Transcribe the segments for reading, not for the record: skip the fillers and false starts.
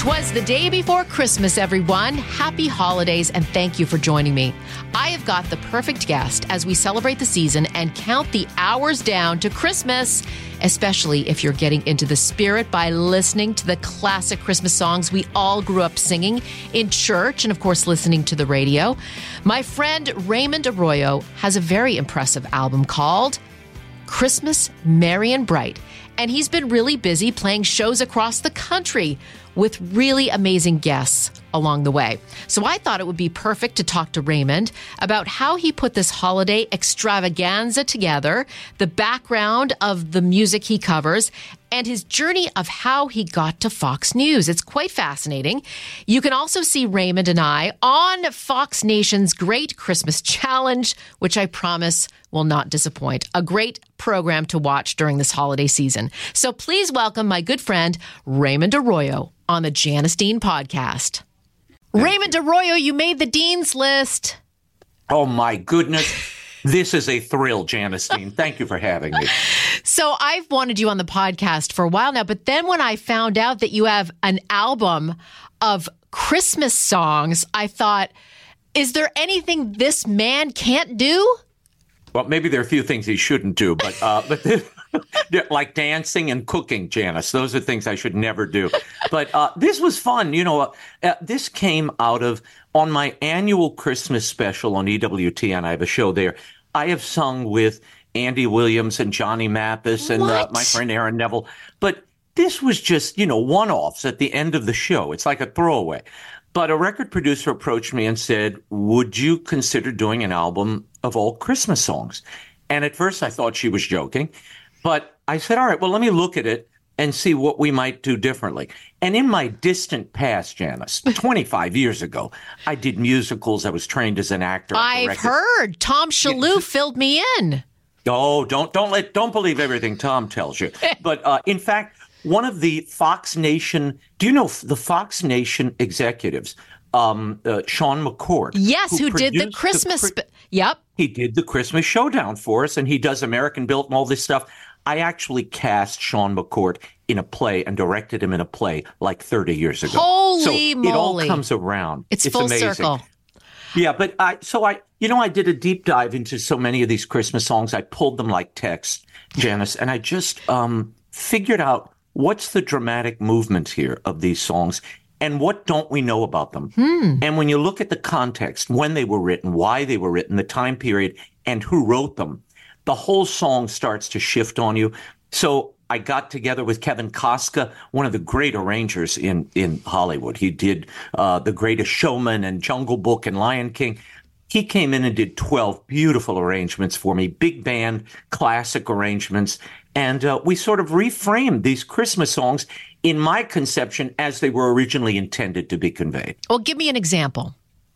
Twas the day before Christmas, everyone. Happy holidays, and thank you for joining me. I have got the perfect guest as we celebrate the season and count the hours down to Christmas, especially if you're getting into the spirit by listening to the classic Christmas songs we all grew up singing in church and, of course, listening to the radio. My friend Raymond Arroyo has a very impressive album called Christmas Merry and Bright, and he's been really busy playing shows across the country with really amazing guests along the way. So I thought it would be perfect to talk to Raymond about how he put this holiday extravaganza together, the background of the music he covers, and his journey of how he got to Fox News. It's quite fascinating. You can also see Raymond and I on Fox Nation's Great Christmas Challenge, which I promise will not disappoint. A great program to watch during this holiday season. So please welcome my good friend, Raymond Arroyo, on the Janice Dean podcast. Raymond Arroyo, you made the Dean's List. Oh, my goodness. This is a thrill, Janice Dean. Thank you for having me. So I've wanted you on the podcast for a while now, but then when I found out that you have an album of Christmas songs, I thought, is there anything this man can't do? Well, maybe there are a few things he shouldn't do, but like dancing and cooking, Janice. Those are things I should never do. But this was fun. You know, this came out of, on my annual Christmas special on EWTN, I have a show there. I have sung with Andy Williams and Johnny Mathis and my friend Aaron Neville. But this was just, you know, one-offs at the end of the show. It's like a throwaway. But a record producer approached me and said, would you consider doing an album of all Christmas songs? And at first I thought she was joking, but I said, all right, well, let me look at it and see what we might do differently. And in my distant past, Janice, 25 years ago, I did musicals. I was trained as an actor. I've heard. Tom Shalou filled me in. Oh, don't believe everything Tom tells you. But in fact, one of the Fox Nation, do you know the Fox Nation executives, Sean McCourt? Yes, who did the Christmas. Yep. He did the Christmas Showdown for us, and he does American Built and all this stuff. I actually cast Sean McCourt in a play and directed him in a play like 30 years ago. Holy moly. It all comes around. It's full amazing. Circle. Yeah, but I did a deep dive into so many of these Christmas songs. I pulled them like text, Janice, and I just figured out, what's the dramatic movement here of these songs, and what don't we know about them? And when you look at the context, when they were written, why they were written, the time period, and who wrote them, the whole song starts to shift on you. So I got together with Kevin Koska, one of the great arrangers in Hollywood. He did The Greatest Showman and Jungle Book and Lion King. He came in and did 12 beautiful arrangements for me, big band, classic arrangements. And we sort of reframed these Christmas songs, in my conception, as they were originally intended to be conveyed. Well, give me an example.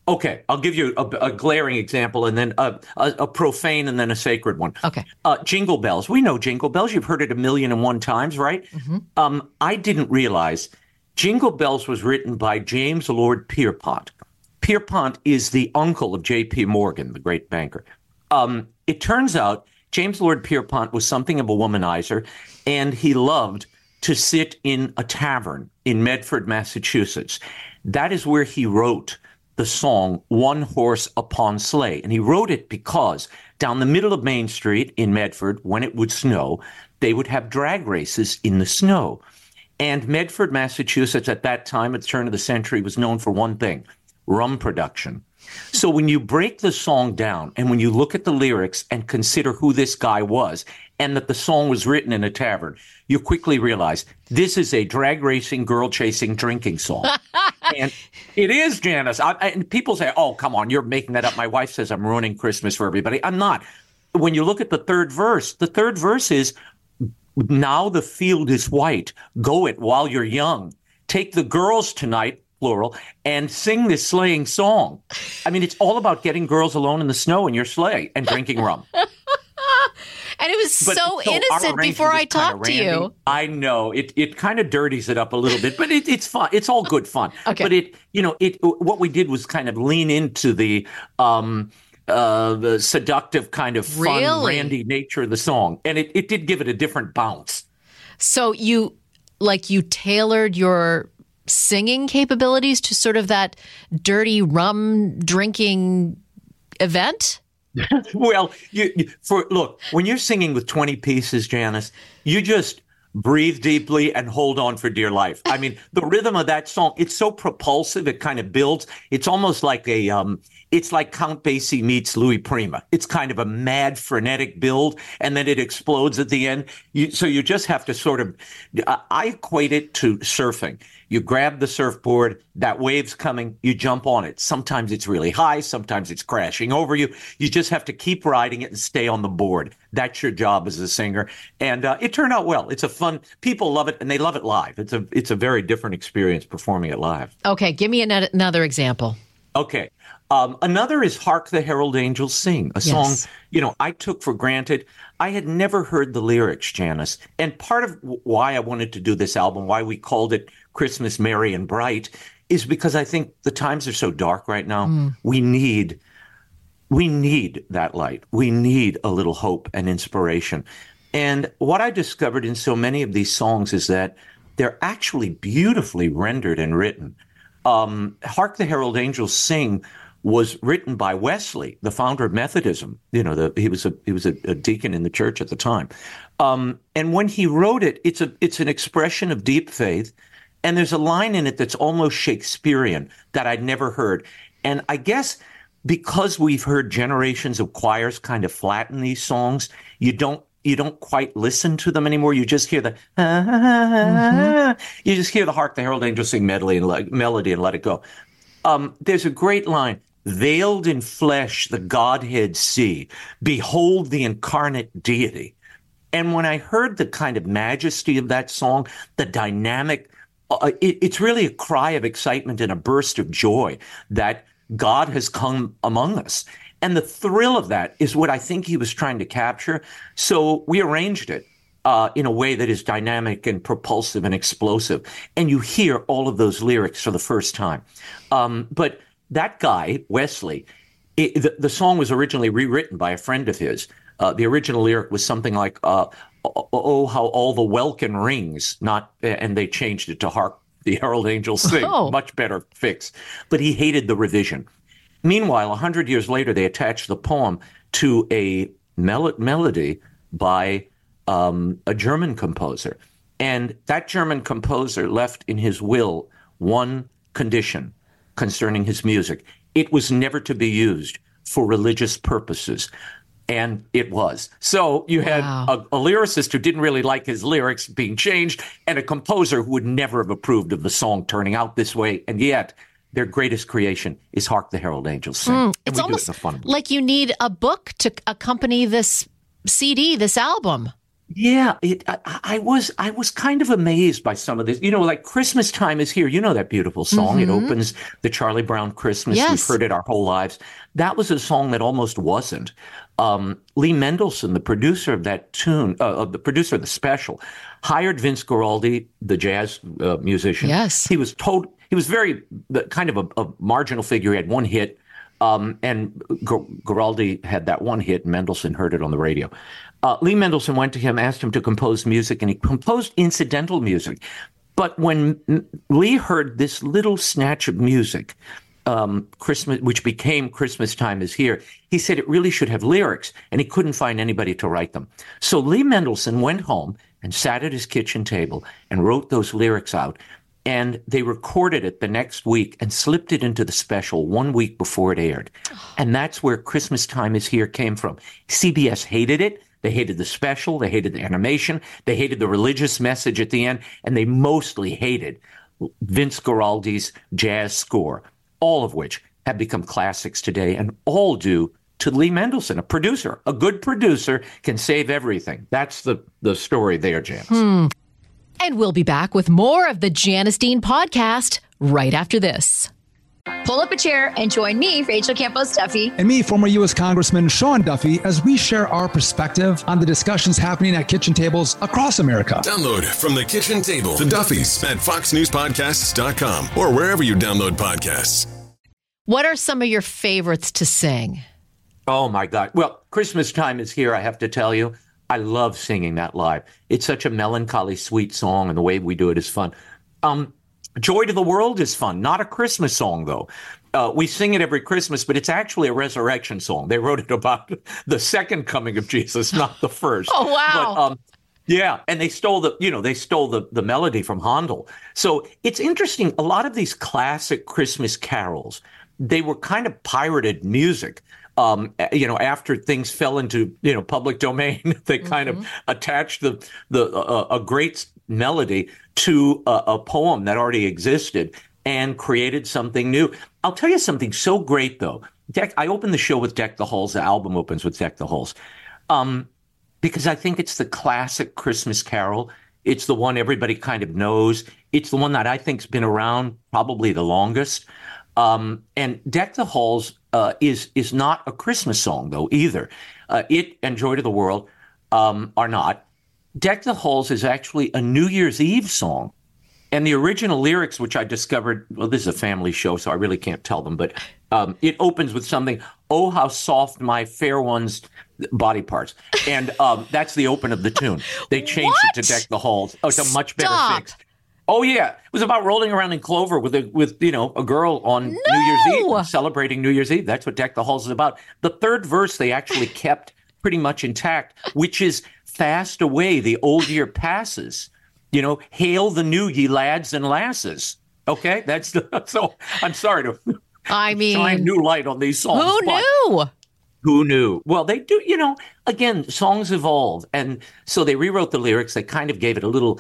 Okay, I'll give you a glaring example, and then a profane, and then a sacred one. Okay. Jingle Bells. We know Jingle Bells. You've heard it 1,001 times, right? Mm-hmm. I didn't realize Jingle Bells was written by James Lord Pierpont. Pierpont is the uncle of J.P. Morgan, the great banker. It turns out James Lord Pierpont was something of a womanizer, and he loved to sit in a tavern in Medford, Massachusetts. That is where he wrote the song One Horse Upon Sleigh. And he wrote it because down the middle of Main Street in Medford, when it would snow, they would have drag races in the snow. And Medford, Massachusetts, at that time, at the turn of the century, was known for one thing, rum production. So when you break the song down and when you look at the lyrics and consider who this guy was and that the song was written in a tavern, you quickly realize this is a drag racing, girl chasing, drinking song. It is, Janice. And people say, oh, come on, you're making that up. My wife says I'm ruining Christmas for everybody. I'm not. When you look at the third verse is, now the field is white. Go it while you're young. Take the girls tonight, plural, and sing this sleighing song. I mean, it's all about getting girls alone in the snow in your sleigh and drinking rum. And it was so innocent before I talked to you. I know. It kind of dirties it up a little bit, but it's fun. It's all good fun. Okay. But what we did was kind of lean into the seductive kind of fun, randy nature of the song. And it did give it a different bounce. So you tailored your singing capabilities to sort of that dirty rum drinking event? Well, when you're singing with 20 pieces, Janice, you just breathe deeply and hold on for dear life. I mean, the rhythm of that song, it's so propulsive. It kind of builds. It's almost like it's like Count Basie meets Louis Prima. It's kind of a mad, frenetic build, and then it explodes at the end. So you just have to sort of, I equate it to surfing. You grab the surfboard, that wave's coming, you jump on it. Sometimes it's really high, sometimes it's crashing over you. You just have to keep riding it and stay on the board. That's your job as a singer. And it turned out well. It's a fun, people love it, and they love it live. It's a very different experience performing it live. Okay, give me another example. Okay. Another is Hark the Herald Angels Sing, a song, I took for granted. I had never heard the lyrics, Janice. And part of why I wanted to do this album, why we called it Christmas Merry and Bright, is because I think the times are so dark right now. Mm. We need that light. We need a little hope and inspiration. And what I discovered in so many of these songs is that they're actually beautifully rendered and written. Hark the Herald Angels Sing was written by Wesley, the founder of Methodism. He was a deacon in the church at the time. And when he wrote it, it's an expression of deep faith. And there's a line in it that's almost Shakespearean that I'd never heard. And I guess because we've heard generations of choirs kind of flatten these songs, you don't quite listen to them anymore. You just hear the you just hear the Hark the Herald Angels Sing medley and melody and let it go. There's a great line, veiled in flesh the Godhead see, behold the incarnate deity. And when I heard the kind of majesty of that song, the dynamic, it's really a cry of excitement and a burst of joy that God has come among us. And the thrill of that is what I think he was trying to capture. So we arranged it in a way that is dynamic and propulsive and explosive. And you hear all of those lyrics for the first time. But that guy, Wesley, the song was originally rewritten by a friend of his. The original lyric was something like, oh, how all the welkin rings, and they changed it to Hark the Herald Angels Sing. Oh. Much better fix. But he hated the revision. Meanwhile, 100 years later, they attached the poem to a melody by a German composer. And that German composer left in his will one condition concerning his music. It was never to be used for religious purposes. And it was. So you had a lyricist who didn't really like his lyrics being changed and a composer who would never have approved of the song turning out this way. And yet their greatest creation is Hark the Herald Angels Sing. It's almost like you need a book to accompany this CD, this album. Yeah, I was kind of amazed by some of this. Like Christmas Time is Here. You know that beautiful song. Mm-hmm. It opens the Charlie Brown Christmas. Yes. We've heard it our whole lives. That was a song that almost wasn't. Lee Mendelson, the producer of that tune, the producer of the special, hired Vince Guaraldi, the jazz musician. Yes. He was very kind of a marginal figure. He had one hit, and Guaraldi had that one hit. Mendelson heard it on the radio. Lee Mendelson went to him, asked him to compose music, and he composed incidental music. But when Lee heard this little snatch of music, Christmas, which became Christmas Time is Here, he said it really should have lyrics, and he couldn't find anybody to write them. So Lee Mendelson went home and sat at his kitchen table and wrote those lyrics out, and they recorded it the next week and slipped it into the special 1 week before it aired. And that's where Christmas Time is Here came from. CBS hated it. They hated the special. They hated the animation. They hated the religious message at the end, and they mostly hated Vince Guaraldi's jazz score, all of which have become classics today and all due to Lee Mendelson, a producer. A good producer can save everything. That's the story there, Janice. And we'll be back with more of the Janice Dean podcast right after this. Pull up a chair and join me, Rachel Campos Duffy. And me, former U.S. Congressman Sean Duffy, as we share our perspective on the discussions happening at kitchen tables across America. Download From the Kitchen Table, the Duffys, at foxnewspodcasts.com or wherever you download podcasts. What are some of your favorites to sing? Oh, my God. Well, Christmas Time Is Here, I have to tell you. I love singing that live. It's such a melancholy, sweet song, and the way we do it is fun. Joy to the World is fun. Not a Christmas song, though. We sing it every Christmas, but it's actually a resurrection song. They wrote it about the second coming of Jesus, not the first. Oh, wow. But, yeah. And they stole the melody from Handel. So it's interesting. A lot of these classic Christmas carols, they were kind of pirated music. After things fell into, public domain, they kind of attached a great melody to a poem that already existed and created something new. I'll tell you something so great, though. I opened the show with Deck the Halls. The album opens with Deck the Halls, because I think it's the classic Christmas carol. It's the one everybody kind of knows. It's the one that I think's been around probably the longest. And Deck the Halls is not a Christmas song, though, either. It and Joy to the World are not. Deck the Halls is actually a New Year's Eve song. And the original lyrics, which I discovered, well, this is a family show, so I really can't tell them, but it opens with something, "Oh, how soft my fair one's body parts." And that's the open of the tune. They changed it to Deck the Halls. Oh, it's a much better fix. Oh, yeah. It was about rolling around in clover with a girl on New Year's Eve, celebrating New Year's Eve. That's what Deck the Halls is about. The third verse they actually kept pretty much intact, which is "Fast away the old year passes. Hail the new, ye lads and lasses." Okay? So I'm sorry to shine new light on these songs. Who knew? Well, they do, again, songs evolve. And so they rewrote the lyrics. They kind of gave it a little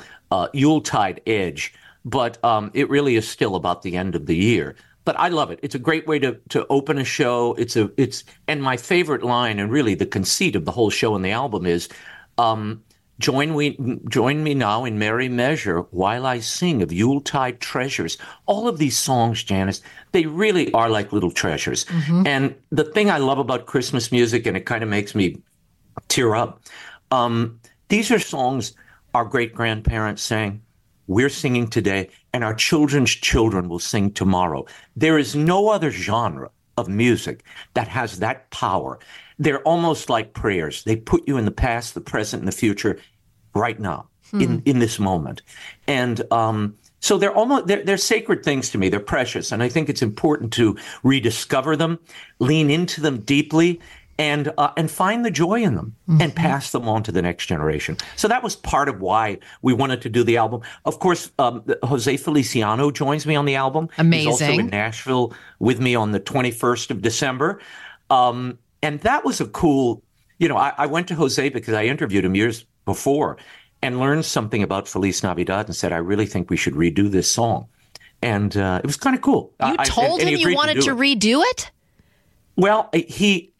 Yuletide edge, but it really is still about the end of the year. But I love it. It's a great way to open a show. And my favorite line, and really the conceit of the whole show and the album is, join me now in merry measure while I sing of Yuletide treasures. All of these songs, Janice, they really are like little treasures. Mm-hmm. And the thing I love about Christmas music, and it kind of makes me tear up, these are songs our great-grandparents sang, we're singing today, and our children's children will sing tomorrow. There is no other genre of music that has that power. They're almost like prayers. They put you in the past, the present, and the future right now, in this moment. And so they're sacred things to me. They're precious. And I think it's important to rediscover them, lean into them deeply, and find the joy in them and pass them on to the next generation. So that was part of why we wanted to do the album. Of course, Jose Feliciano joins me on the album. Amazing. He's also in Nashville with me on the 21st of December. And that was a cool, I went to Jose because I interviewed him years before and learned something about Feliz Navidad and said, I really think we should redo this song. And it was kind of cool. You told him you wanted to redo it? Well,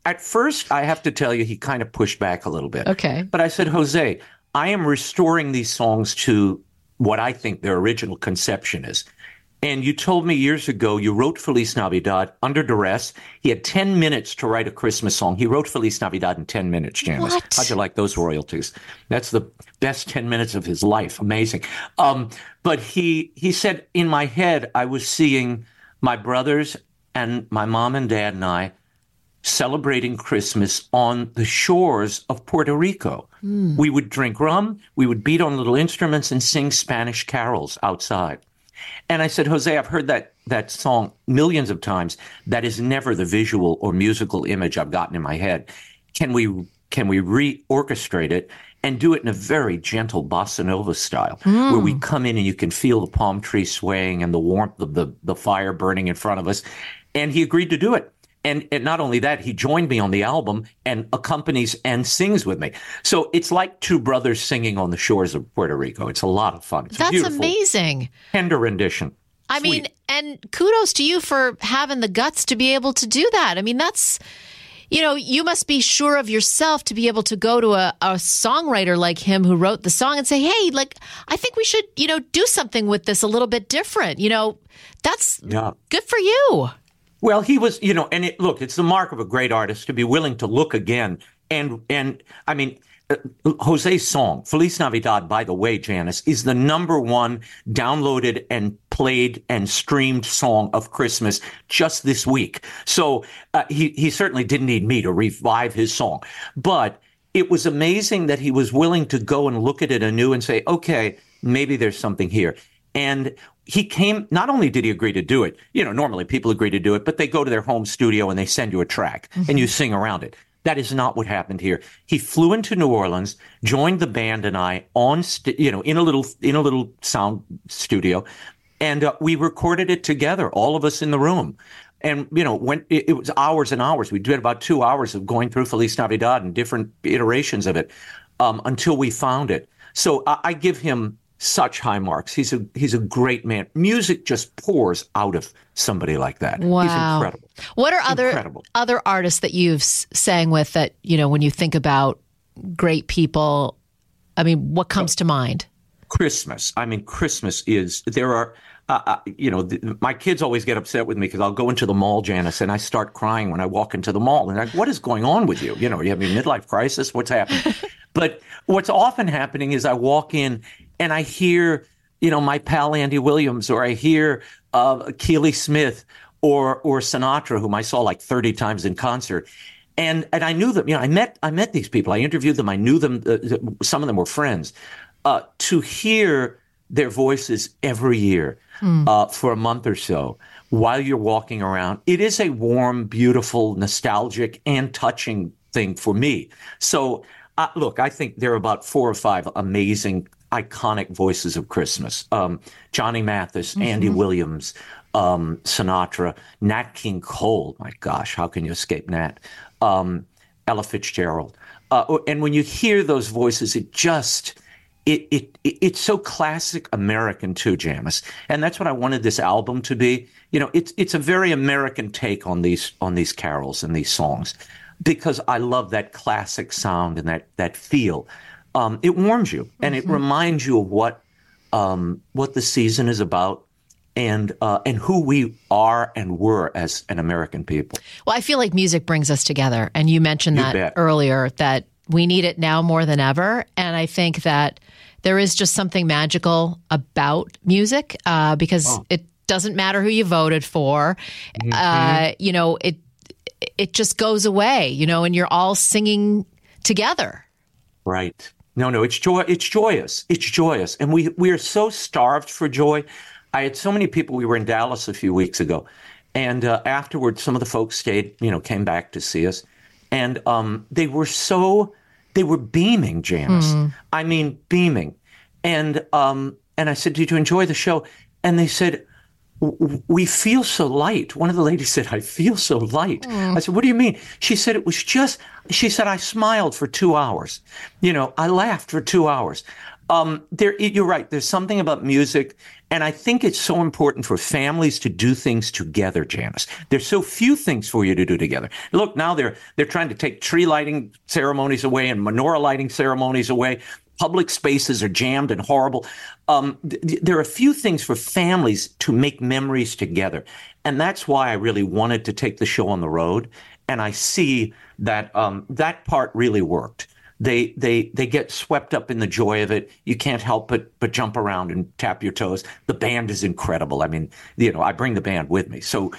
at first, I have to tell you, he kind of pushed back a little bit. Okay. But I said, Jose, I am restoring these songs to what I think their original conception is. And you told me years ago you wrote Feliz Navidad under duress. He had 10 minutes to write a Christmas song. He wrote Feliz Navidad in 10 minutes, Janice. What? How'd you like those royalties? That's the best 10 minutes of his life. Amazing. But he said, in my head, I was seeing my brothers and my mom and dad and I celebrating Christmas on the shores of Puerto Rico. We would drink rum, we would beat on little instruments and sing Spanish carols outside. And I said, Jose, I've heard that song millions of times. That is never the visual or musical image I've gotten in my head. Can we reorchestrate it and do it in a very gentle bossa nova style where we come in and you can feel the palm tree swaying and the warmth of the fire burning in front of us? And he agreed to do it. And not only that, he joined me on the album and accompanies and sings with me. So it's like two brothers singing on the shores of Puerto Rico. It's a lot of fun. It's That's beautiful, amazing. Tender rendition. I Sweet. Mean, and kudos to you for having the guts to be able to do that. I mean, that's, you know, you must be sure of yourself to be able to go to a songwriter like him who wrote the song and say, hey, like, I think we should, you know, do something with this a little bit different. You know, that's good for you. Well, he was, you know, and look, it's the mark of a great artist to be willing to look again. And I mean, Jose's song, Feliz Navidad, by the way, Janice, is the #1 downloaded and played and streamed song of Christmas just this week. So he certainly didn't need me to revive his song. But it was amazing that he was willing to go and look at it anew and say, OK, maybe there's something here. And he came, not only did he agree to do it, you know, normally people agree to do it, but they go to their home studio and they send you a track and you sing around it. That is not what happened here. He flew into New Orleans, joined the band and I on, you know, in a little sound studio, and we recorded it together, all of us in the room. And you know, when it was hours and hours, we did about 2 hours of going through Feliz Navidad and different iterations of it until we found it. So I give him such high marks. He's a great man. Music just pours out of somebody like that. Wow. He's incredible. What are other artists that you've sang with that, you know, when you think about great people, I mean, what comes to mind? Christmas. I mean, Christmas is, there are, you know, my kids always get upset with me because I'll go into the mall, Janice, and I start crying when I walk into the mall. And they're like, what is going on with you? You know, you have a midlife crisis? What's happening? But what's often happening is I walk in and I hear, you know, my pal Andy Williams, or I hear Keely Smith or Sinatra, whom I saw like 30 times in concert. And I knew them. You know, I met these people. I interviewed them. I knew them. Some of them were friends. To hear their voices every year for a month or so while you're walking around, it is a warm, beautiful, nostalgic, and touching thing for me. So, look, I think there are about 4 or 5 amazing iconic voices of Christmas. Johnny Mathis, Andy Williams, Sinatra, Nat King Cole. My gosh, how can you escape Nat? Ella Fitzgerald. And when you hear those voices, it just, it's so classic American too, Janice. And that's what I wanted this album to be. You know, it's a very American take on these carols and these songs, because I love that classic sound and that feel. It warms you and it reminds you of what the season is about and who we are and were as an American people. Well, I feel like music brings us together. And you mentioned that earlier, that we need it now more than ever. And I think that there is just something magical about music because it doesn't matter who you voted for. You know, it just goes away, you know, and you're all singing together. Right. No, it's joyous. It's joyous. And we are so starved for joy. I had so many people, we were in Dallas a few weeks ago, and afterwards, some of the folks stayed, you know, came back to see us. And they were beaming, Janice. I mean, beaming. And I said, did you enjoy the show? And they said, we feel so light. One of the ladies said, I feel so light. I said, what do you mean? She said, she said, I smiled for 2 hours. You know, I laughed for 2 hours. You're right. There's something about music. And I think it's so important for families to do things together, Janice. There's so few things for you to do together. Look, now they're trying to take tree lighting ceremonies away and menorah lighting ceremonies away. Public spaces are jammed and horrible. There are a few things for families to make memories together. And that's why I really wanted to take the show on the road. And I see that that part really worked. They get swept up in the joy of it. You can't help but jump around and tap your toes. The band is incredible. I mean, you know, I bring the band with me. So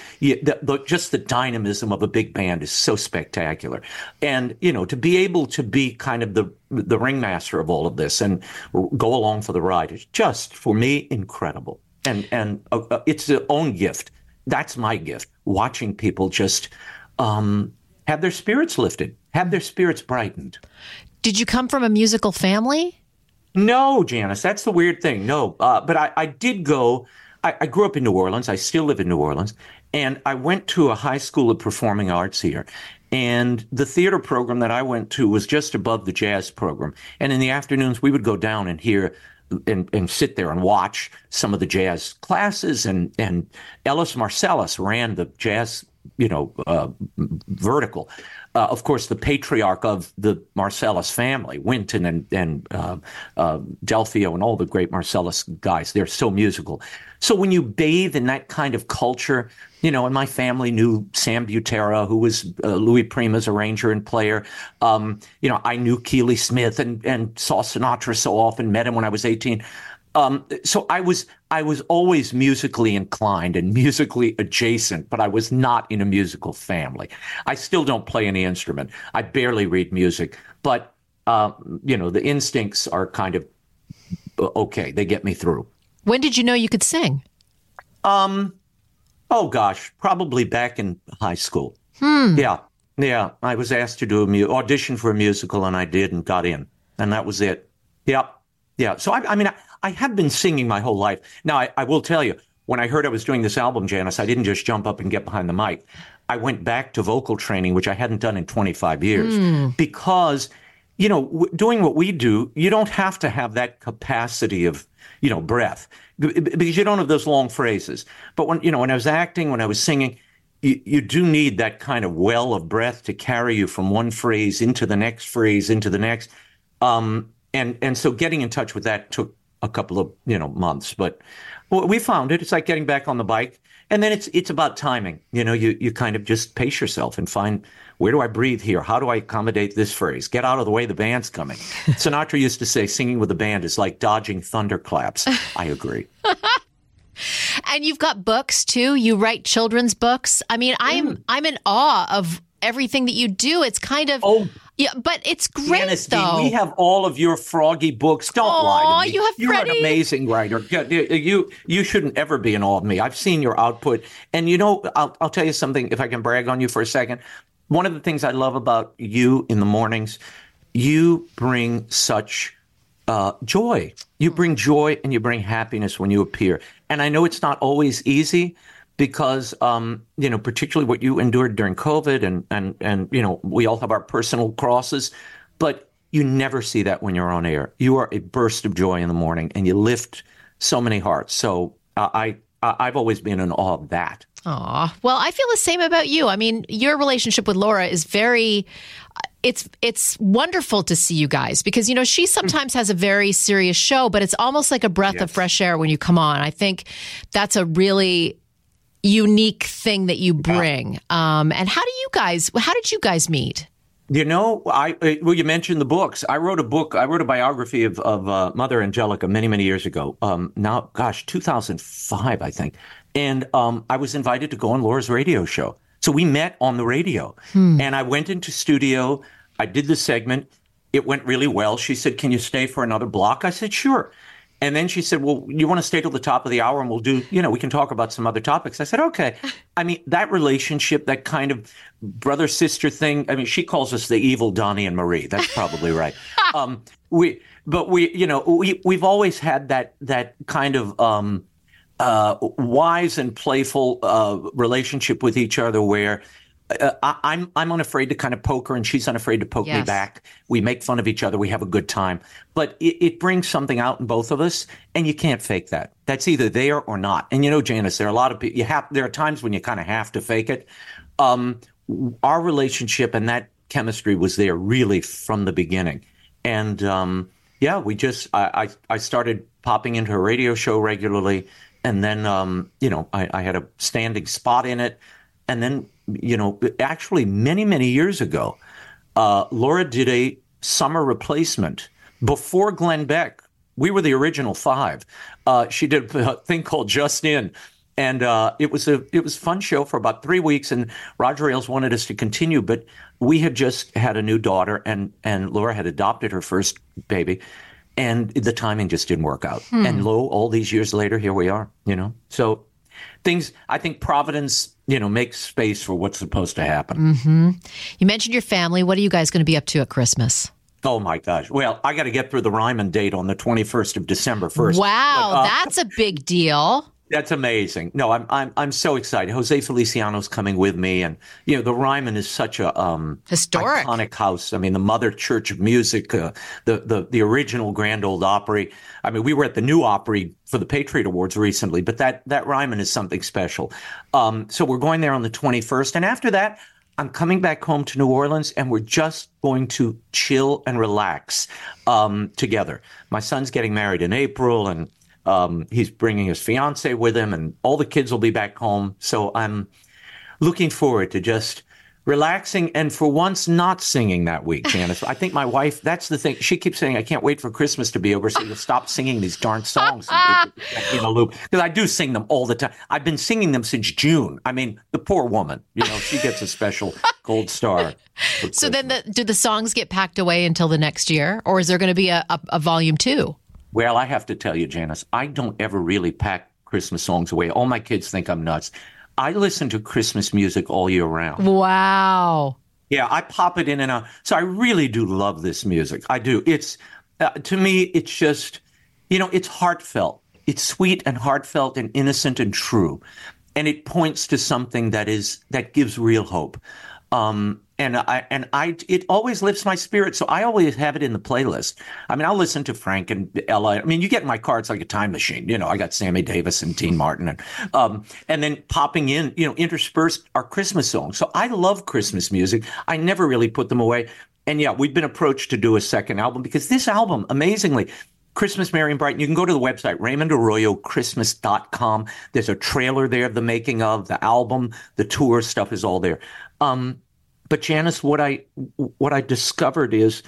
just the dynamism of a big band is so spectacular. And, you know, to be able to be kind of the ringmaster of all of this and go along for the ride is just, for me, incredible. And it's their own gift. That's my gift, watching people just have their spirits lifted, have their spirits brightened. Did you come from a musical family? No, Janice, that's the weird thing. No, but I did go. I grew up in New Orleans. I still live in New Orleans. And I went to a high school of performing arts here. And the theater program that I went to was just above the jazz program. And in the afternoons, we would go down and hear and sit there and watch some of the jazz classes. And Ellis Marsalis ran the jazz, vertical. Of course, the patriarch of the Marsalis family, Wynton and Delphio and all the great Marsalis guys, they're so musical. So when you bathe in that kind of culture, and my family knew Sam Butera, who was Louis Prima's arranger and player. I knew Keeley Smith and saw Sinatra so often, met him when I was 18. So I was always musically inclined and musically adjacent, but I was not in a musical family. I still don't play any instrument. I barely read music, but the instincts are kind of okay. They get me through. When did you know you could sing? Probably back in high school. Yeah. I was asked to do audition for a musical, and I did, and got in, and that was it. Yeah. So I have been singing my whole life. Now, I will tell you, when I heard I was doing this album, Janice, I didn't just jump up and get behind the mic. I went back to vocal training, which I hadn't done in 25 years, because, doing what we do, you don't have to have that capacity of, breath, because you don't have those long phrases. But when I was acting, when I was singing, you do need that kind of well of breath to carry you from one phrase into the next phrase, into the next. And so getting in touch with that took a couple of months, but we found it. It's like getting back on the bike, and then it's about timing. You kind of just pace yourself and find, where do I breathe here? How do I accommodate this phrase? Get out of the way, the band's coming. Sinatra used to say, singing with a band is like dodging thunderclaps. I agree. And you've got books too. You write children's books. I mean, I'm in awe of everything that you do. It's kind of yeah, but it's great, Janice though. Dean, we have all of your froggy books. Don't lie to me. You have You're an amazing writer. You shouldn't ever be in awe of me. I've seen your output. And I'll tell you something, if I can brag on you for a second. One of the things I love about you in the mornings, you bring such joy. You bring joy and you bring happiness when you appear. And I know it's not always easy, because, particularly what you endured during COVID and we all have our personal crosses, but you never see that when you're on air. You are a burst of joy in the morning, and you lift so many hearts. So I've always been in awe of that. Aw. Well, I feel the same about you. I mean, your relationship with Laura is very... It's wonderful to see you guys, because, she sometimes has a very serious show, but it's almost like a breath of fresh air when you come on. I think that's a really... unique thing that you bring. And how did you guys meet? You mentioned the books. I wrote a biography of Mother Angelica many years ago. 2005, I think. And I was invited to go on Laura's radio show. So we met on the radio. And I went into studio. I did the segment. It went really well. She said, "Can you stay for another block?" I said, "Sure." And then she said, "Well, you want to stay till the top of the hour, and we'll do, we can talk about some other topics." I said, "Okay." I mean, that relationship, that kind of brother-sister thing. I mean, she calls us the evil Donnie and Marie. That's probably right. We've always had that kind of wise and playful relationship with each other, where I'm unafraid to kind of poke her, and she's unafraid to poke me back. We make fun of each other. We have a good time. But it brings something out in both of us, and you can't fake that. That's either there or not. And Janice, there are a lot of people. There are times when you kind of have to fake it. Our relationship and that chemistry was there really from the beginning. And I started popping into a radio show regularly, and then I had a standing spot in it, and then. Actually many years ago, Laura did a summer replacement before Glenn Beck. We were the original five. She did a thing called Just In, and it was a fun show for about 3 weeks, and Roger Ailes wanted us to continue, but we had just had a new daughter, and Laura had adopted her first baby, and the timing just didn't work out. And lo, all these years later, here we are, So things, I think Providence... makes space for what's supposed to happen. You mentioned your family. What are you guys going to be up to at Christmas? Oh, my gosh. Well, I got to get through the Ryman date on the 21st of December 1st. Wow, that's a big deal. That's amazing. No, I'm so excited. Jose Feliciano's coming with me, and you know the Ryman is such a historic, iconic house. I mean, the mother church of music, the original Grand Old Opry. I mean, we were at the new Opry for the Patriot Awards recently, but that Ryman is something special. So we're going there on the 21st, and after that, I'm coming back home to New Orleans, and we're just going to chill and relax together. My son's getting married in April, and he's bringing his fiance with him, and all the kids will be back home. So I'm looking forward to just relaxing and for once not singing that week, Janice. I think my wife, that's the thing. She keeps saying, I can't wait for Christmas to be over so you'll stop singing these darn songs in a loop. Because I do sing them all the time. I've been singing them since June. I mean, the poor woman, you know, she gets a special gold star. So then do the songs get packed away until the next year? Or is there going to be a volume two? Well, I have to tell you, Janice, I don't ever really pack Christmas songs away. All my kids think I'm nuts. I listen to Christmas music all year round. Wow. Yeah, I pop it in and out. So I really do love this music. I do. It's, to me, it's just, you know, it's heartfelt. It's sweet and heartfelt and innocent and true. And it points to something that gives real hope. It always lifts my spirit. So I always have it in the playlist. I mean, I'll listen to Frank and Ella. I mean, you get in my car, it's like a time machine. You know, I got Sammy Davis and Dean Martin and then popping in, you know, interspersed are Christmas songs. So I love Christmas music. I never really put them away. And yeah, we've been approached to do a second album because this album, amazingly, Christmas Merry and Bright. You can go to the website, RaymondArroyoChristmas.com. There's a trailer there, the making of, the album, the tour stuff is all there. But Janice, what I discovered is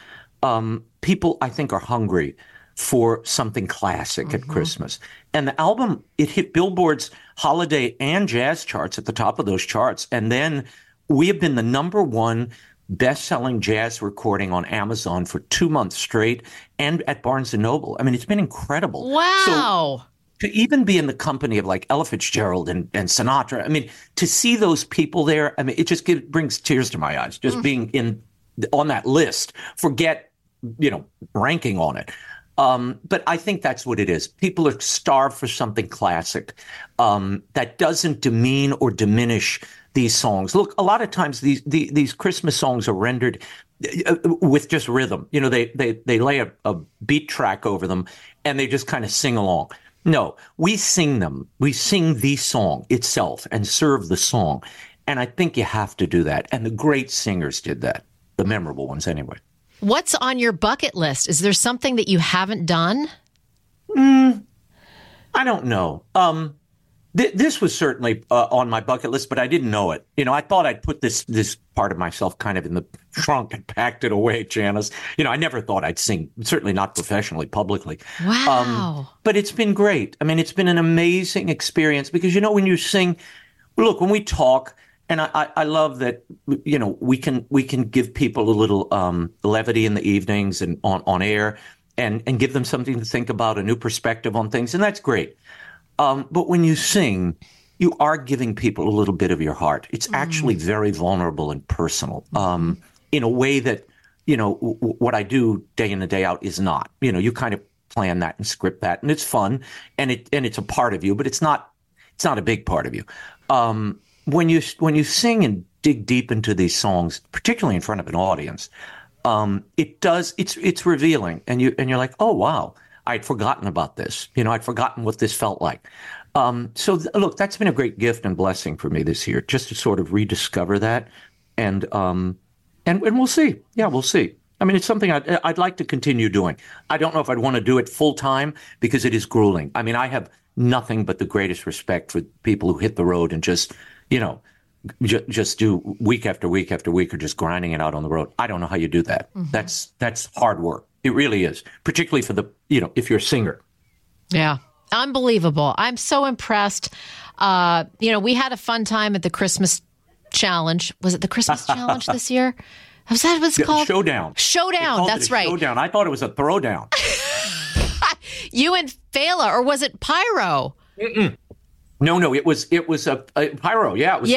people, I think, are hungry for something classic at Christmas. And the album, it hit Billboard's holiday and jazz charts at the top of those charts. And then we have been the number one best-selling jazz recording on Amazon for 2 months straight and at Barnes & Noble. I mean, it's been incredible. Wow. So to even be in the company of like Ella Fitzgerald and Sinatra, I mean, to see those people there, I mean, it just brings tears to my eyes. Just being on that list, forget, you know, ranking on it. But I think that's what it is. People are starved for something classic that doesn't demean or diminish these songs. Look, a lot of times these Christmas songs are rendered with just rhythm. You know, they lay a beat track over them and they just kind of sing along. No, we sing them. We sing the song itself and serve the song. And I think you have to do that. And the great singers did that, the memorable ones anyway. What's on your bucket list? Is there something that you haven't done? I don't know. This was certainly on my bucket list, but I didn't know it. You know, I thought I'd put this part of myself kind of in the trunk and packed it away, Janice. You know, I never thought I'd sing, certainly not professionally, publicly. Wow. But it's been great. I mean, it's been an amazing experience because, you know, when you sing, look, when we talk, and I love that, you know, we can give people a little levity in the evenings and on air and give them something to think about, a new perspective on things. And that's great. But when you sing, you are giving people a little bit of your heart. It's actually very vulnerable and personal in a way that, you know, what I do day in and day out is not. You know, you kind of plan that and script that, and it's fun, and it's a part of you, but it's not a big part of you. When you sing and dig deep into these songs, particularly in front of an audience, it's revealing, and you're like, oh wow. I'd forgotten about this. You know, I'd forgotten what this felt like. Look, that's been a great gift and blessing for me this year, just to sort of rediscover that. And we'll see. Yeah, we'll see. I mean, it's something I'd like to continue doing. I don't know if I'd want to do it full time because it is grueling. I mean, I have nothing but the greatest respect for people who hit the road and just, you know, just do week after week after week or just grinding it out on the road. I don't know how you do that. That's hard work. It really is, particularly for if you're a singer. Yeah. Unbelievable. I'm so impressed. You know, we had a fun time at the Christmas Challenge. Was it the Christmas Challenge this year? Was that what it's called? Showdown. Showdown. That's right. Showdown. I thought it was a throwdown. You and Fela, or was it Pyro? No, it was a Pyro. Yeah. It was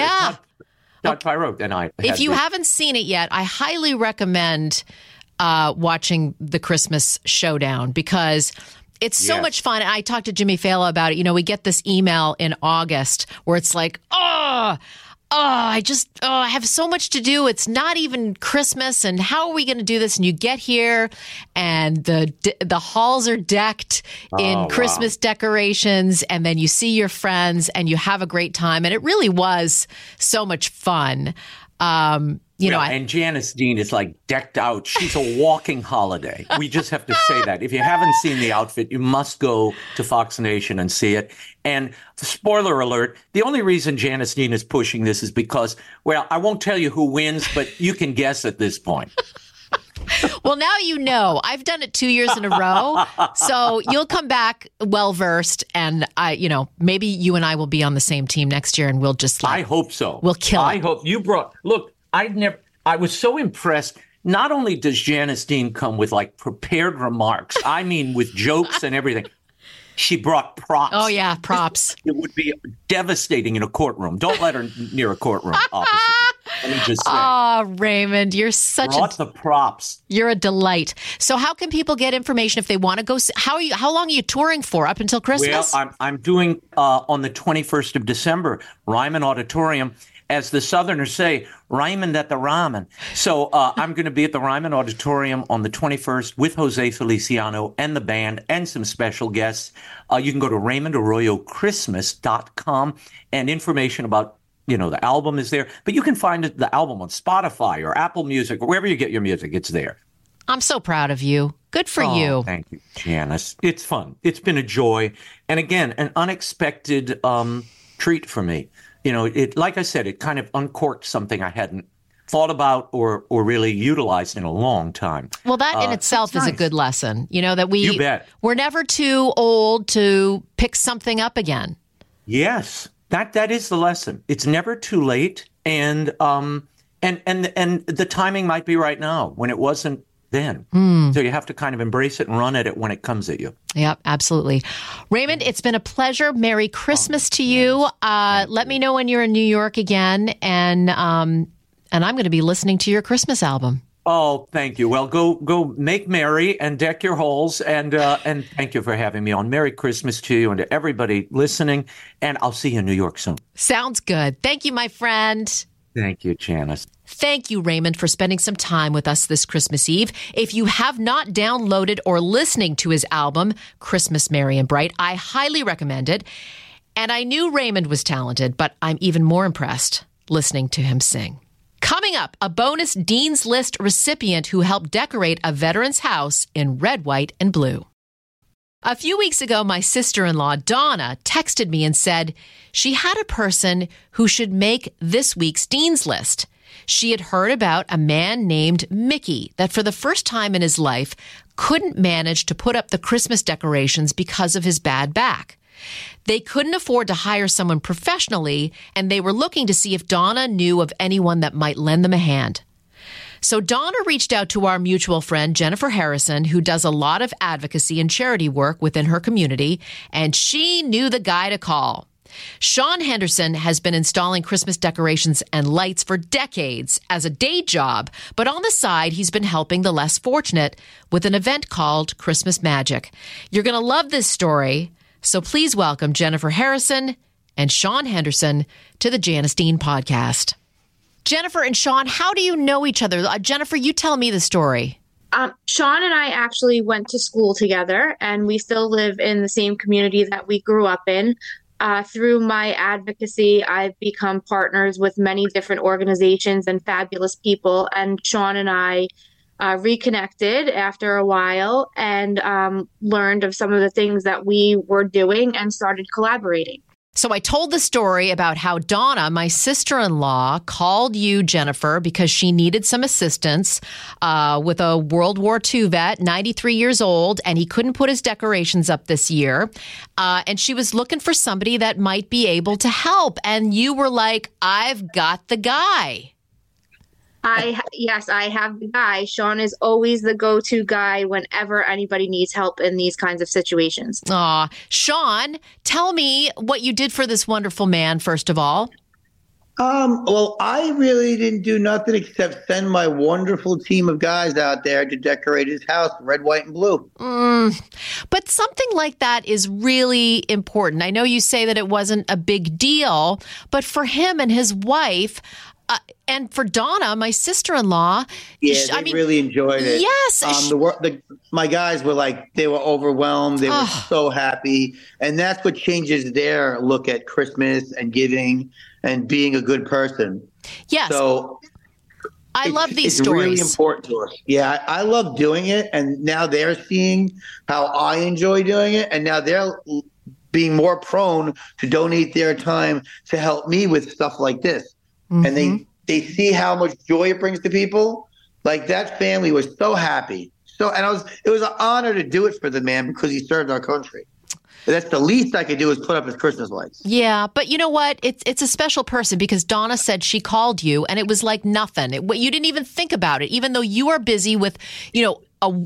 not Pyro. And if you haven't seen it yet, I highly recommend watching the Christmas Showdown because It's so much fun. And I talked to Jimmy Fallon about it. You know, we get this email in August where it's like, I have so much to do. It's not even Christmas, and how are we going to do this? And you get here, and the halls are decked in Christmas decorations, and then you see your friends, and you have a great time, and it really was so much fun. And Janice Dean is like decked out. She's a walking holiday. We just have to say that. If you haven't seen the outfit, you must go to Fox Nation and see it. And spoiler alert, the only reason Janice Dean is pushing this is because, well, I won't tell you who wins, but you can guess at this point. Well, now you know. I've done it 2 years in a row. So you'll come back well-versed, and maybe you and I will be on the same team next year, and we'll just I hope so. We'll kill it. I hope you look, I was so impressed. Not only does Janice Dean come with prepared remarks, I mean with jokes and everything. She brought props. Oh, yeah, props. It would be devastating in a courtroom. Don't let her near a courtroom, obviously. Let me just say. Oh, Raymond, you're such brought the props. You're a delight. So how can people get information if they want to go? How long are you touring for, up until Christmas? Well, I'm doing on the 21st of December, Ryman Auditorium. As the Southerners say, Raymond at the ramen. So I'm going to be at the Ryman Auditorium on the 21st with Jose Feliciano and the band and some special guests. You can go to RaymondArroyoChristmas.com, and information about the album is there. But you can find the album on Spotify or Apple Music, or wherever you get your music, it's there. I'm so proud of you. Good for you. Thank you, Janice. It's fun. It's been a joy. And again, an unexpected treat for me. It, like I said, it kind of uncorked something I hadn't thought about or really utilized in a long time. Well, that in itself is nice. A good lesson, that we're never too old to pick something up again. Yes, that is the lesson. It's never too late. And the timing might be right now when it wasn't then. So you have to kind of embrace it and run at it when it comes at you. Yep, absolutely. Raymond, it's been a pleasure. Merry Christmas to you. Let me know when you're in New York again, and I'm going to be listening to your Christmas album. Oh, thank you. Well, go make merry and deck your halls, and thank you for having me on. Merry Christmas to you and to everybody listening, and I'll see you in New York soon. Sounds good. Thank you, my friend. Thank you, Janice. Thank you, Raymond, for spending some time with us this Christmas Eve. If you have not downloaded or listening to his album, Christmas Merry and Bright, I highly recommend it. And I knew Raymond was talented, but I'm even more impressed listening to him sing. Coming up, a bonus Dean's List recipient who helped decorate a veteran's house in red, white, and blue. A few weeks ago, my sister-in-law, Donna, texted me and said she had a person who should make this week's Dean's List. She had heard about a man named Mickey that for the first time in his life couldn't manage to put up the Christmas decorations because of his bad back. They couldn't afford to hire someone professionally, and they were looking to see if Donna knew of anyone that might lend them a hand. So Donna reached out to our mutual friend, Jennifer Harrison, who does a lot of advocacy and charity work within her community, and she knew the guy to call. Sean Henderson has been installing Christmas decorations and lights for decades as a day job, but on the side, he's been helping the less fortunate with an event called Christmas Magic. You're going to love this story, so please welcome Jennifer Harrison and Sean Henderson to the Janice Dean Podcast. Jennifer and Sean, how do you know each other? Jennifer, you tell me the story. Sean and I actually went to school together, and we still live in the same community that we grew up in. Through my advocacy, I've become partners with many different organizations and fabulous people. And Sean and I reconnected after a while and learned of some of the things that we were doing and started collaborating. So I told the story about how Donna, my sister-in-law, called you, Jennifer, because she needed some assistance with a World War II vet, 93 years old, and he couldn't put his decorations up this year. And she was looking for somebody that might be able to help. And you were like, I've got the guy. I have the guy. Sean is always the go-to guy whenever anybody needs help in these kinds of situations. Aw, Sean, tell me what you did for this wonderful man, first of all. Well, I really didn't do nothing except send my wonderful team of guys out there to decorate his house red, white, and blue. But something like that is really important. I know you say that it wasn't a big deal, but for him and his wife... and for Donna, my sister-in-law, I mean, really enjoyed it. Yes, my guys were like, they were overwhelmed. They were so happy, and that's what changes their look at Christmas and giving and being a good person. Yes. So I love these stories. It's really important to us. Yeah, I love doing it, and now they're seeing how I enjoy doing it, and now they're being more prone to donate their time to help me with stuff like this. Mm-hmm. And they see how much joy it brings to people. Like, that family was so happy. It was an honor to do it for the man because he served our country. That's the least I could do is put up his Christmas lights. Yeah, but you know what? It's a special person because Donna said she called you and it was like nothing. You didn't even think about it, even though you are busy with, you know,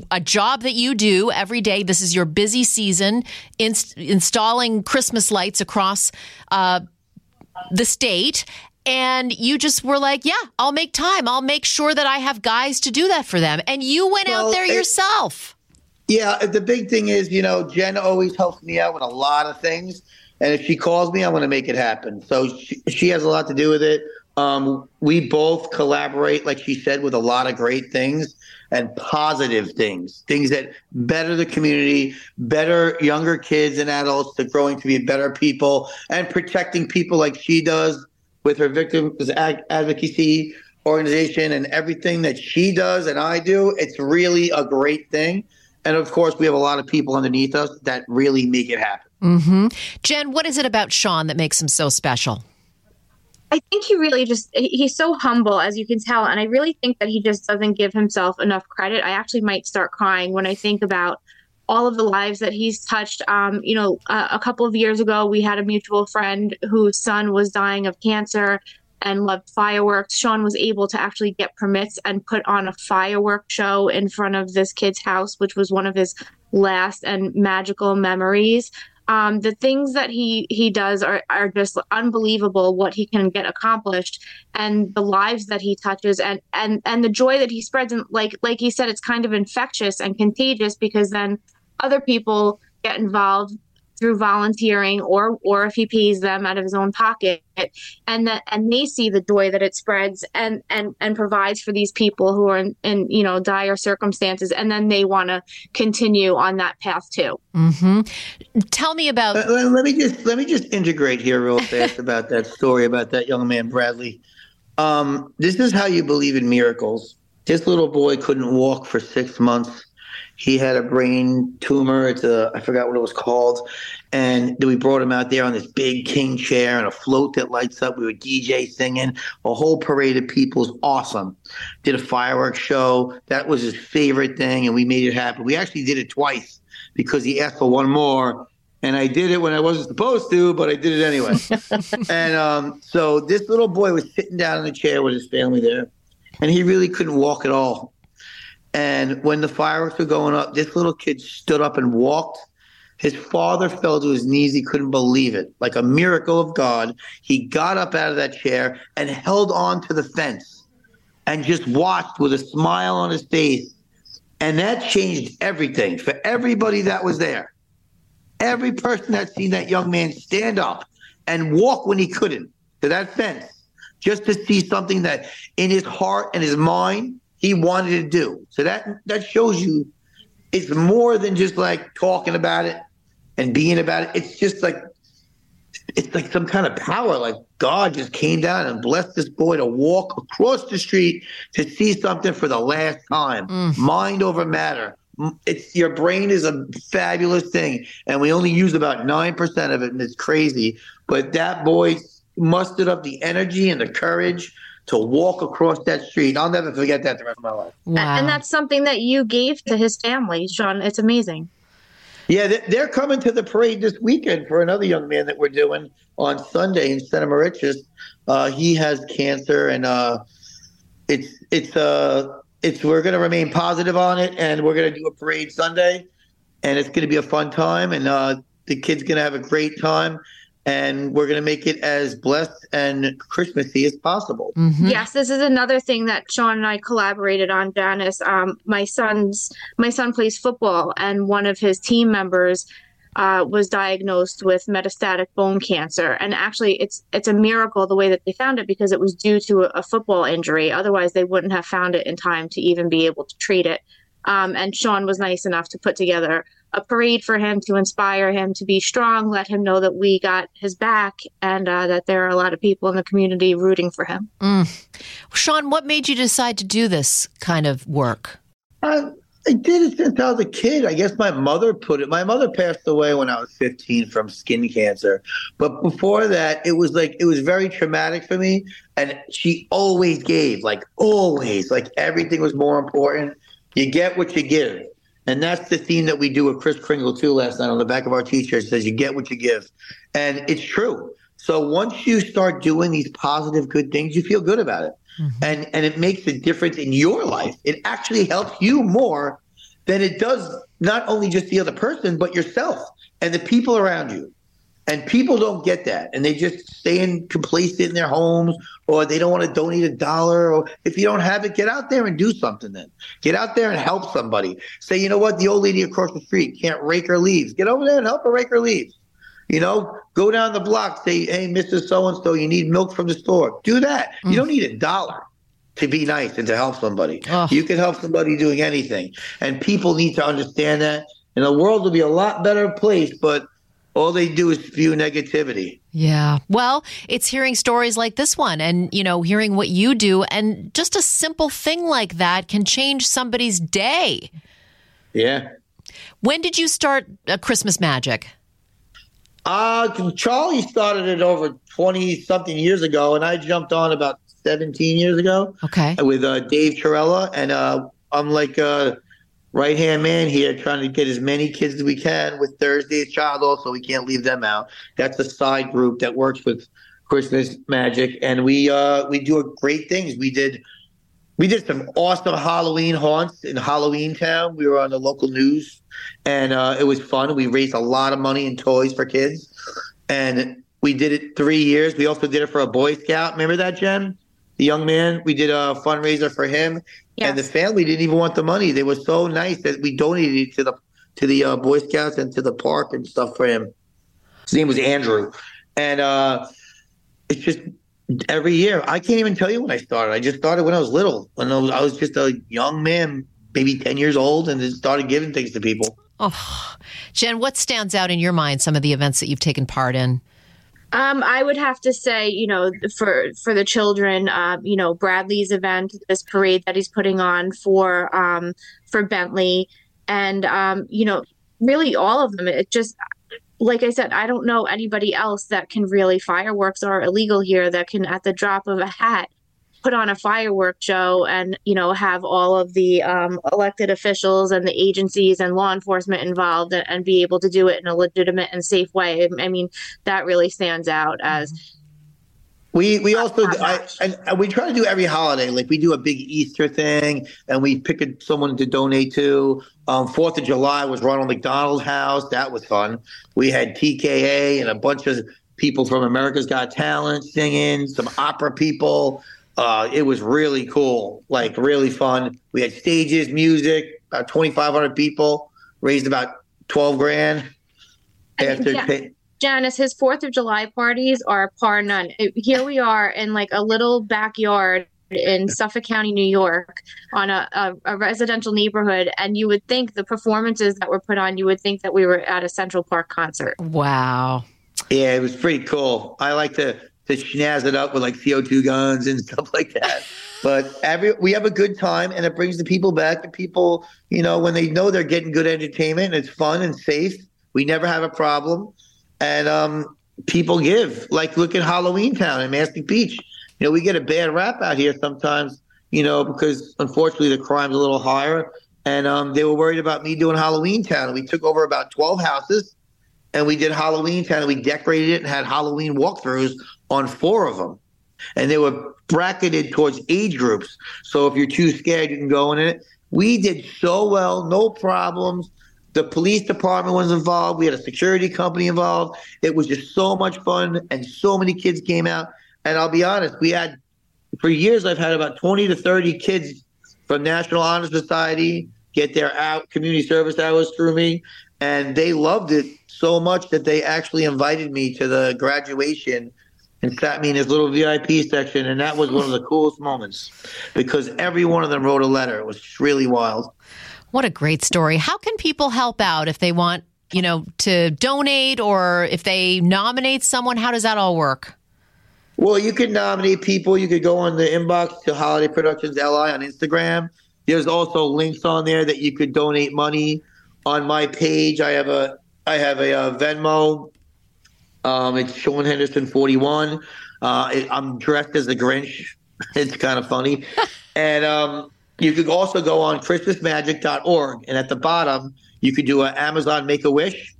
a job that you do every day. This is your busy season, installing Christmas lights across the state. And you just were like, yeah, I'll make time. I'll make sure that I have guys to do that for them. And you went out there yourself. Yeah, the big thing is, you know, Jen always helps me out with a lot of things. And if she calls me, I'm going to make it happen. So she has a lot to do with it. We both collaborate, like she said, with a lot of great things and positive things that better the community, better younger kids and adults to growing to be better people and protecting people like she does. With her victims advocacy organization and everything that she does and I do, it's really a great thing. And of course, we have a lot of people underneath us that really make it happen. Mm-hmm. Jen, what is it about Sean that makes him so special? I think he really he's so humble, as you can tell. And I really think that he just doesn't give himself enough credit. I actually might start crying when I think about all of the lives that he's touched. A couple of years ago, we had a mutual friend whose son was dying of cancer and loved fireworks. Sean was able to actually get permits and put on a firework show in front of this kid's house, which was one of his last and magical memories. The things that he does are just unbelievable, what he can get accomplished and the lives that he touches and the joy that he spreads. And like he said, it's kind of infectious and contagious because then other people get involved through volunteering or if he pays them out of his own pocket, and they see the joy that it spreads and provides for these people who are in dire circumstances, and then they want to continue on that path too. Mm-hmm. Tell me about. Let me just integrate here real fast about that story about that young man Bradley. This is how you believe in miracles. This little boy couldn't walk for 6 months. He had a brain tumor. I forgot what it was called. And we brought him out there on this big king chair and a float that lights up. We were DJ singing. A whole parade of people's awesome. Did a fireworks show. That was his favorite thing, and we made it happen. We actually did it twice because he asked for one more. And I did it when I wasn't supposed to, but I did it anyway. And so this little boy was sitting down in the chair with his family there, and he really couldn't walk at all. And when the fireworks were going up, this little kid stood up and walked. His father fell to his knees. He couldn't believe it. Like a miracle of God, he got up out of that chair and held on to the fence and just watched with a smile on his face. And that changed everything for everybody that was there. Every person that seen that young man stand up and walk when he couldn't to that fence, just to see something that in his heart and his mind, he wanted to do. So that shows you it's more than just like talking about it and being about it. It's just like some kind of power. Like God just came down and blessed this boy to walk across the street to see something for the last time. Mind over matter. It's your brain is a fabulous thing, and we only use about 9% of it, and it's crazy. But that boy mustered up the energy and the courage to walk across that street. I'll never forget that the rest of my life. Wow. And that's something that you gave to his family, Sean. It's amazing. Yeah, they're coming to the parade this weekend for another young man that we're doing on Sunday in Santa Mauritius. He has cancer, and we're going to remain positive on it, and we're going to do a parade Sunday, and it's going to be a fun time, and the kid's going to have a great time. and we're going to make it as blessed and Christmassy as possible. Mm-hmm. Yes, this is another thing that Sean and I collaborated on, Janice. My son plays football, and one of his team members was diagnosed with metastatic bone cancer. And actually, it's a miracle the way that they found it, because it was due to a football injury. Otherwise, they wouldn't have found it in time to even be able to treat it. And Sean was nice enough to put together a parade for him to inspire him to be strong, let him know that we got his back, and that there are a lot of people in the community rooting for him. Mm. Sean, what made you decide to do this kind of work? I did it since I was a kid. I guess my mother put it. My mother passed away when I was 15 from skin cancer. But before that, it was very traumatic for me. And she always gave, always, everything was more important. You get what you give. And that's the theme that we do with Kris Kringle, too, last night on the back of our T-shirt. It says, you get what you give. And it's true. So once you start doing these positive, good things, you feel good about it. Mm-hmm. And it makes a difference in your life. It actually helps you more than it does not only just the other person, but yourself and the people around you. And people don't get that. And they just stay complacent in their homes, or they don't want to donate $1. Or if you don't have it, get out there and do something then. Get out there and help somebody. Say, you know what? The old lady across the street can't rake her leaves. Get over there and help her rake her leaves. You know, go down the block, say, hey, Mr. So-and-so, you need milk from the store. Do that. Mm. You don't need $1 to be nice and to help somebody. Oh. You can help somebody doing anything. And people need to understand that. And the world will be a lot better place, but all they do is spew negativity. Yeah. Well, it's hearing stories like this one and, hearing what you do. And just a simple thing like that can change somebody's day. Yeah. When did you start Christmas Magic? Charlie started it over 20-something years ago, and I jumped on about 17 years ago. Okay. With Dave Chirella, and I'm like a right-hand man here, trying to get as many kids as we can with Thursday's Child also. We can't leave them out. That's a side group that works with Christmas Magic, and we do great things. We did some awesome Halloween haunts in Halloween Town. We were on the local news, and it was fun. We raised a lot of money and toys for kids, and we did it 3 years. We also did it for a Boy Scout. Remember that, Jen? The young man? We did a fundraiser for him, yes. And the family didn't even want the money. They were so nice that we donated it to the Boy Scouts and to the park and stuff for him. His name was Andrew, and it's just – every year. I can't even tell you when I started. I just started when I was little. When I was just a young man, maybe 10 years old, and just started giving things to people. Oh, Jen, what stands out in your mind, some of the events that you've taken part in? I would have to say, for the children, Bradley's event, this parade that he's putting on for Bentley, and, really all of them. It just... like I said, I don't know anybody else that can really. Fireworks are illegal here, that can, at the drop of a hat, put on a firework show and, have all of the elected officials and the agencies and law enforcement involved and be able to do it in a legitimate and safe way. I mean, that really stands out as. We also we try to do every holiday. Like we do a big Easter thing, and we pick someone to donate to. 4th of July was Ronald McDonald House. That was fun. We had TKA and a bunch of people from America's Got Talent singing, some opera people. It was really cool, really fun. We had stages, music, about 2,500 people, raised about $12,000 after. Yeah. Janice, his 4th of July parties are par none. Here we are in a little backyard in Suffolk County, New York, on a residential neighborhood. And you would think the performances that were put on, you would think that we were at a Central Park concert. Wow. Yeah, it was pretty cool. I like to snazz it up with CO2 guns and stuff like that. But we have a good time, and it brings the people back. The people, when they know they're getting good entertainment, and it's fun and safe. We never have a problem. And people give. Look at Halloween Town in Mastic Beach. We get a bad rap out here sometimes, because unfortunately the crime's a little higher. And they were worried about me doing Halloween Town. And we took over about 12 houses, and we did Halloween Town, and we decorated it and had Halloween walkthroughs on 4 of them. And they were bracketed towards age groups. So if you're too scared, you can go in it. We did so well, no problems. The police department was involved. We had a security company involved. It was just so much fun, and so many kids came out. And I'll be honest, we had, for years, I've had about 20 to 30 kids from National Honor Society get their out community service hours through me, and they loved it so much that they actually invited me to the graduation and sat me in this little VIP section, and that was one of the coolest moments because every one of them wrote a letter. It was really wild. What a great story. How can people help out if they want, you know, to donate or if they nominate someone? How does that all work? Well, you can nominate people. You could go on the inbox to Holiday Productions LI on Instagram. There's also links on there that you could donate money. On my page, I have a Venmo. It's Sean Henderson 41. I'm dressed as a Grinch. It's kind of funny. And you could also go on ChristmasMagic.org, and at the bottom, you could do an Amazon Make-A-Wish.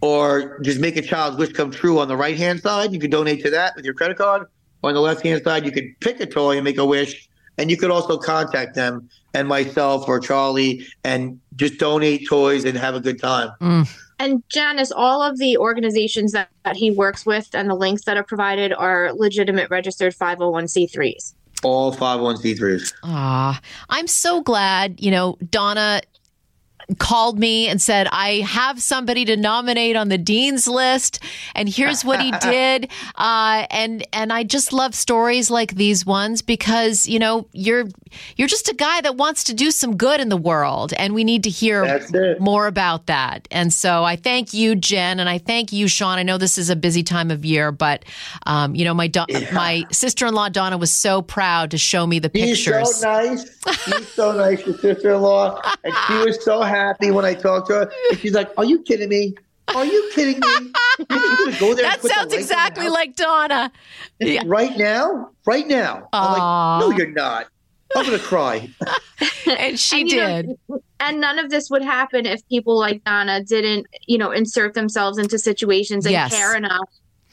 Or just make a child's wish come true on the right-hand side. You could donate to that with your credit card. On the left-hand side, you could pick a toy and make a wish. And you could also contact them and myself or Charlie and just donate toys and have a good time. Mm. And Janice, all of the organizations that he works with and the links that are provided are legitimate registered 501c3s. All 501c3s. Ah, I'm so glad, you know, Donna called me and said, I have somebody to nominate on the dean's list, and here's what he did. And I just love stories like these ones because, you know, you're just a guy that wants to do some good in the world, and we need to hear more about that. And so I thank you, Jen, and I thank you, Sean. I know this is a busy time of year, but you know, my sister-in-law Donna was so proud to show me the pictures. She's so nice. She's so nice, your sister-in-law, and she was so happy when I talked to her, and she's like, are you kidding me? Go there. That sounds exactly like Donna. Yeah. right now I'm like, no, you're not. I'm gonna cry. And she did. And none of this would happen if people like Donna didn't, you know, insert themselves into situations and care enough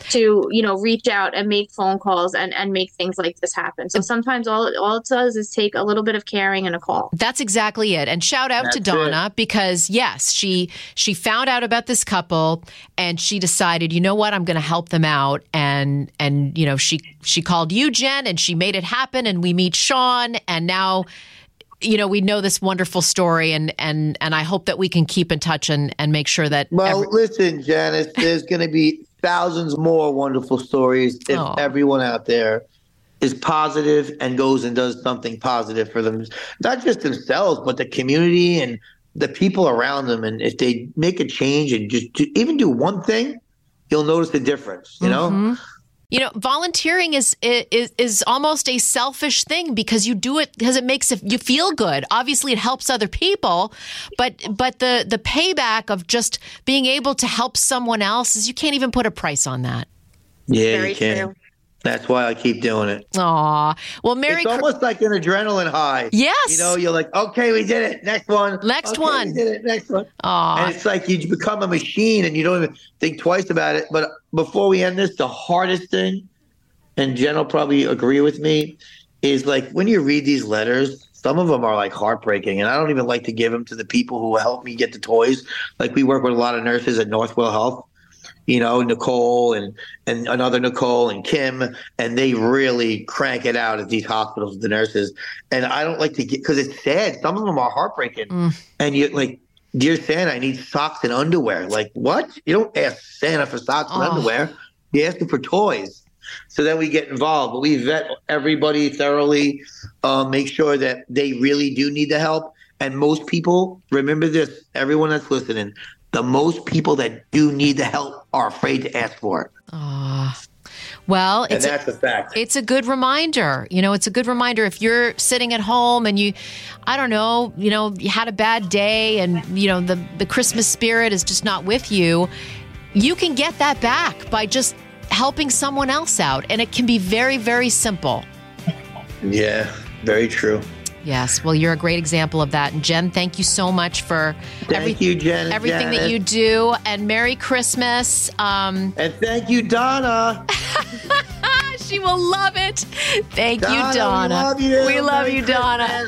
to, you know, reach out and make phone calls and make things like this happen. So sometimes all it does is take a little bit of caring and a call. That's exactly it. And shout out to Donna because, yes, she found out about this couple and she decided, you know what, I'm going to help them out. And you know, she called you, Jen, and she made it happen. And we meet Sean. And now, you know, we know this wonderful story, and I hope that we can keep in touch and make sure that. Well, listen, Janice, there's going to be thousands more wonderful stories if everyone out there is positive and goes and does something positive for them, not just themselves, but the community and the people around them. And if they make a change and just do one thing, you'll notice the difference, you know? You know, volunteering is almost a selfish thing because you do it because it makes you feel good. Obviously, it helps other people, but the payback of just being able to help someone else is you can't even put a price on that. Yeah, you can. That's why I keep doing it. Aw. Well, it's almost like an adrenaline high. Yes. You know, you're like, okay, we did it. Next one. We did it. Next one. Aw. And it's like you become a machine and you don't even think twice about it. But before we end this, the hardest thing, and Jen will probably agree with me, is like when you read these letters, some of them are like heartbreaking. And I don't even like to give them to the people who help me get the toys. Like we work with a lot of nurses at Northwell Health. You know, Nicole and another Nicole and Kim, and they really crank it out at these hospitals, the nurses. And I don't like to get, because it's sad. Some of them are heartbreaking. And you're like, dear Santa, I need socks and underwear. Like, what? You don't ask Santa for socks and underwear. You ask him for toys. So then we get involved. But we vet everybody thoroughly, make sure that they really do need the help. And most people, remember this, everyone that's listening, the most people that do need the help are afraid to ask for it. Well, that's a fact. It's a good reminder. You know, it's a good reminder if you're sitting at home and you had a bad day and, you know, the Christmas spirit is just not with you. You can get that back by just helping someone else out. And it can be very, very simple. Yeah, very true. Yes. Well, you're a great example of that. And Jen, thank you so much for everything that you do. And Merry Christmas. And thank you, Donna. She will love it. Thank you, Donna. We love you, Donna.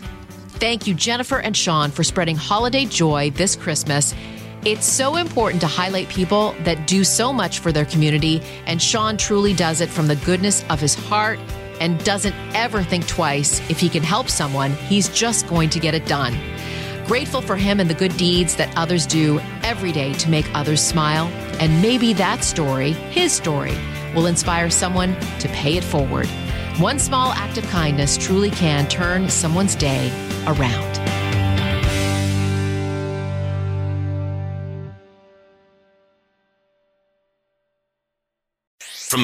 Thank you, Jennifer and Sean, for spreading holiday joy this Christmas. It's so important to highlight people that do so much for their community, and Sean truly does it from the goodness of his heart and doesn't ever think twice. If he can help someone, he's just going to get it done. Grateful for him and the good deeds that others do every day to make others smile. And maybe that story, his story, will inspire someone to pay it forward. One small act of kindness truly can turn someone's day around. From